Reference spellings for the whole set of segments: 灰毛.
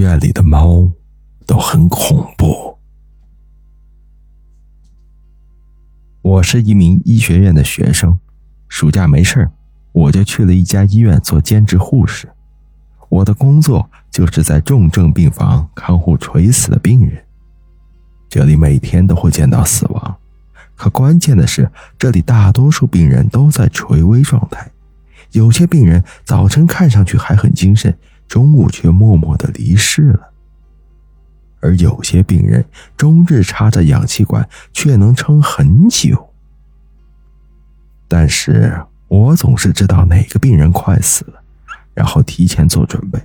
院里的猫都很恐怖。我是一名医学院的学生，暑假没事我就去了一家医院做兼职护士。我的工作就是在重症病房看护垂死的病人，这里每天都会见到死亡，可关键的是，这里大多数病人都在垂危状态，有些病人早晨看上去还很精神，中午却默默地离世了，而有些病人终日插着氧气管，却能撑很久。但是我总是知道哪个病人快死了，然后提前做准备，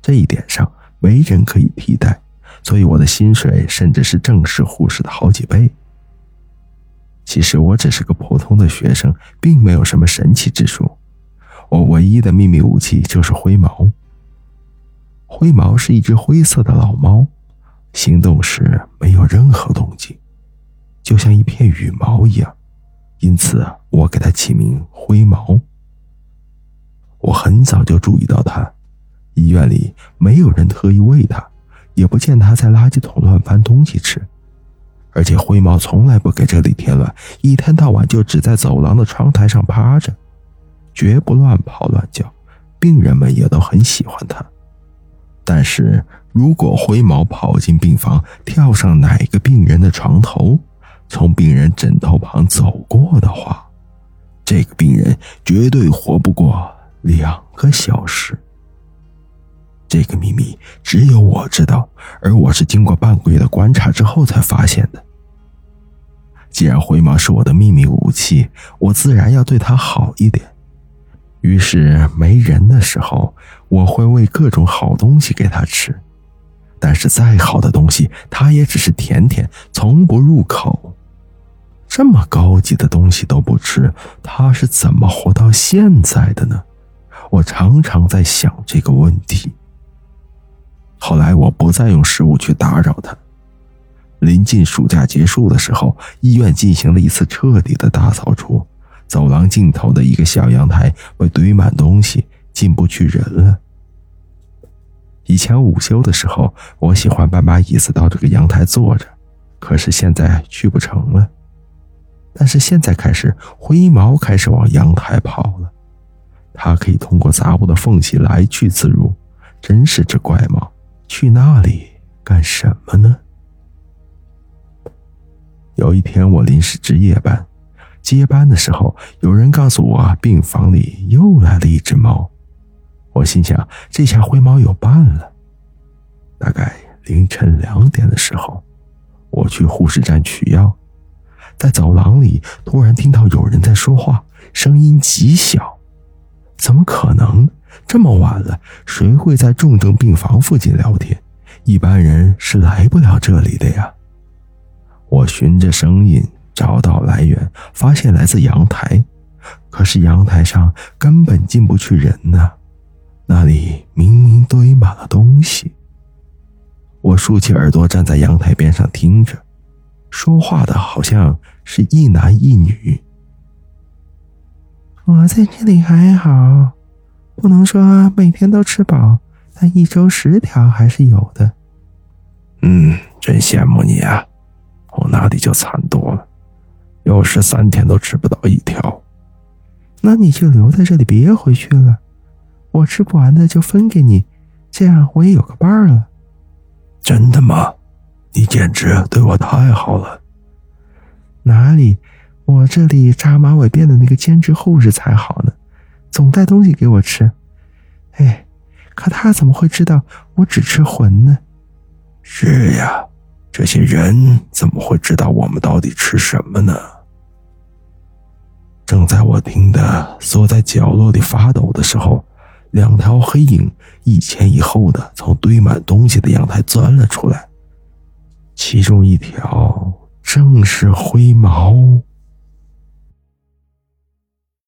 这一点上没人可以替代，所以我的薪水甚至是正式护士的好几倍。其实我只是个普通的学生，并没有什么神奇之处，我唯一的秘密武器就是灰毛。灰毛是一只灰色的老猫，行动时没有任何动静，就像一片羽毛一样，因此我给它起名灰毛。我很早就注意到它，医院里没有人特意喂它，也不见它在垃圾桶乱翻东西吃，而且灰毛从来不给这里添乱，一天到晚就只在走廊的窗台上趴着，绝不乱跑乱叫，病人们也都很喜欢它。但是如果灰毛跑进病房，跳上哪个病人的床头，从病人枕头旁走过的话，这个病人绝对活不过2个小时。这个秘密只有我知道，而我是经过半个月的观察之后才发现的。既然灰毛是我的秘密武器，我自然要对它好一点，于是没人的时候，我会喂各种好东西给它吃，但是再好的东西它也只是舔舔，从不入口。这么高级的东西都不吃，它是怎么活到现在的呢？我常常在想这个问题。后来我不再用食物去打扰它。临近暑假结束的时候，医院进行了一次彻底的大扫除，走廊尽头的一个小阳台被堆满东西，进不去人了。以前午休的时候，我喜欢搬把椅子到这个阳台坐着，可是现在去不成了。但是现在开始，灰毛开始往阳台跑了，它可以通过杂物的缝隙来去自如，真是只怪猫，去那里干什么呢？有一天我临时值夜班，接班的时候有人告诉我病房里又来了一只猫，我心想这下灰猫有伴了。大概凌晨2点的时候，我去护士站取药，在走廊里突然听到有人在说话，声音极小。怎么可能？这么晚了，谁会在重症病房附近聊天？一般人是来不了这里的呀。我循着声音找到来源，发现来自阳台，可是阳台上根本进不去人呢，那里明明堆满了东西。我竖起耳朵站在阳台边上听着，说话的好像是一男一女。我在这里还好，不能说每天都吃饱，但1周10条还是有的。真羡慕你啊，我那里就惨多了，有时3天都吃不到1条。那你就留在这里别回去了，我吃不完的就分给你，这样我也有个伴儿了。真的吗？你简直对我太好了。哪里，我这里扎马尾辫的那个兼职护士才好呢，总带东西给我吃。哎，可他怎么会知道我只吃魂呢？是呀，这些人怎么会知道我们到底吃什么呢？正在我听得缩在角落里发抖的时候，2条黑影一前一后的从堆满东西的阳台钻了出来，其中一条正是灰毛。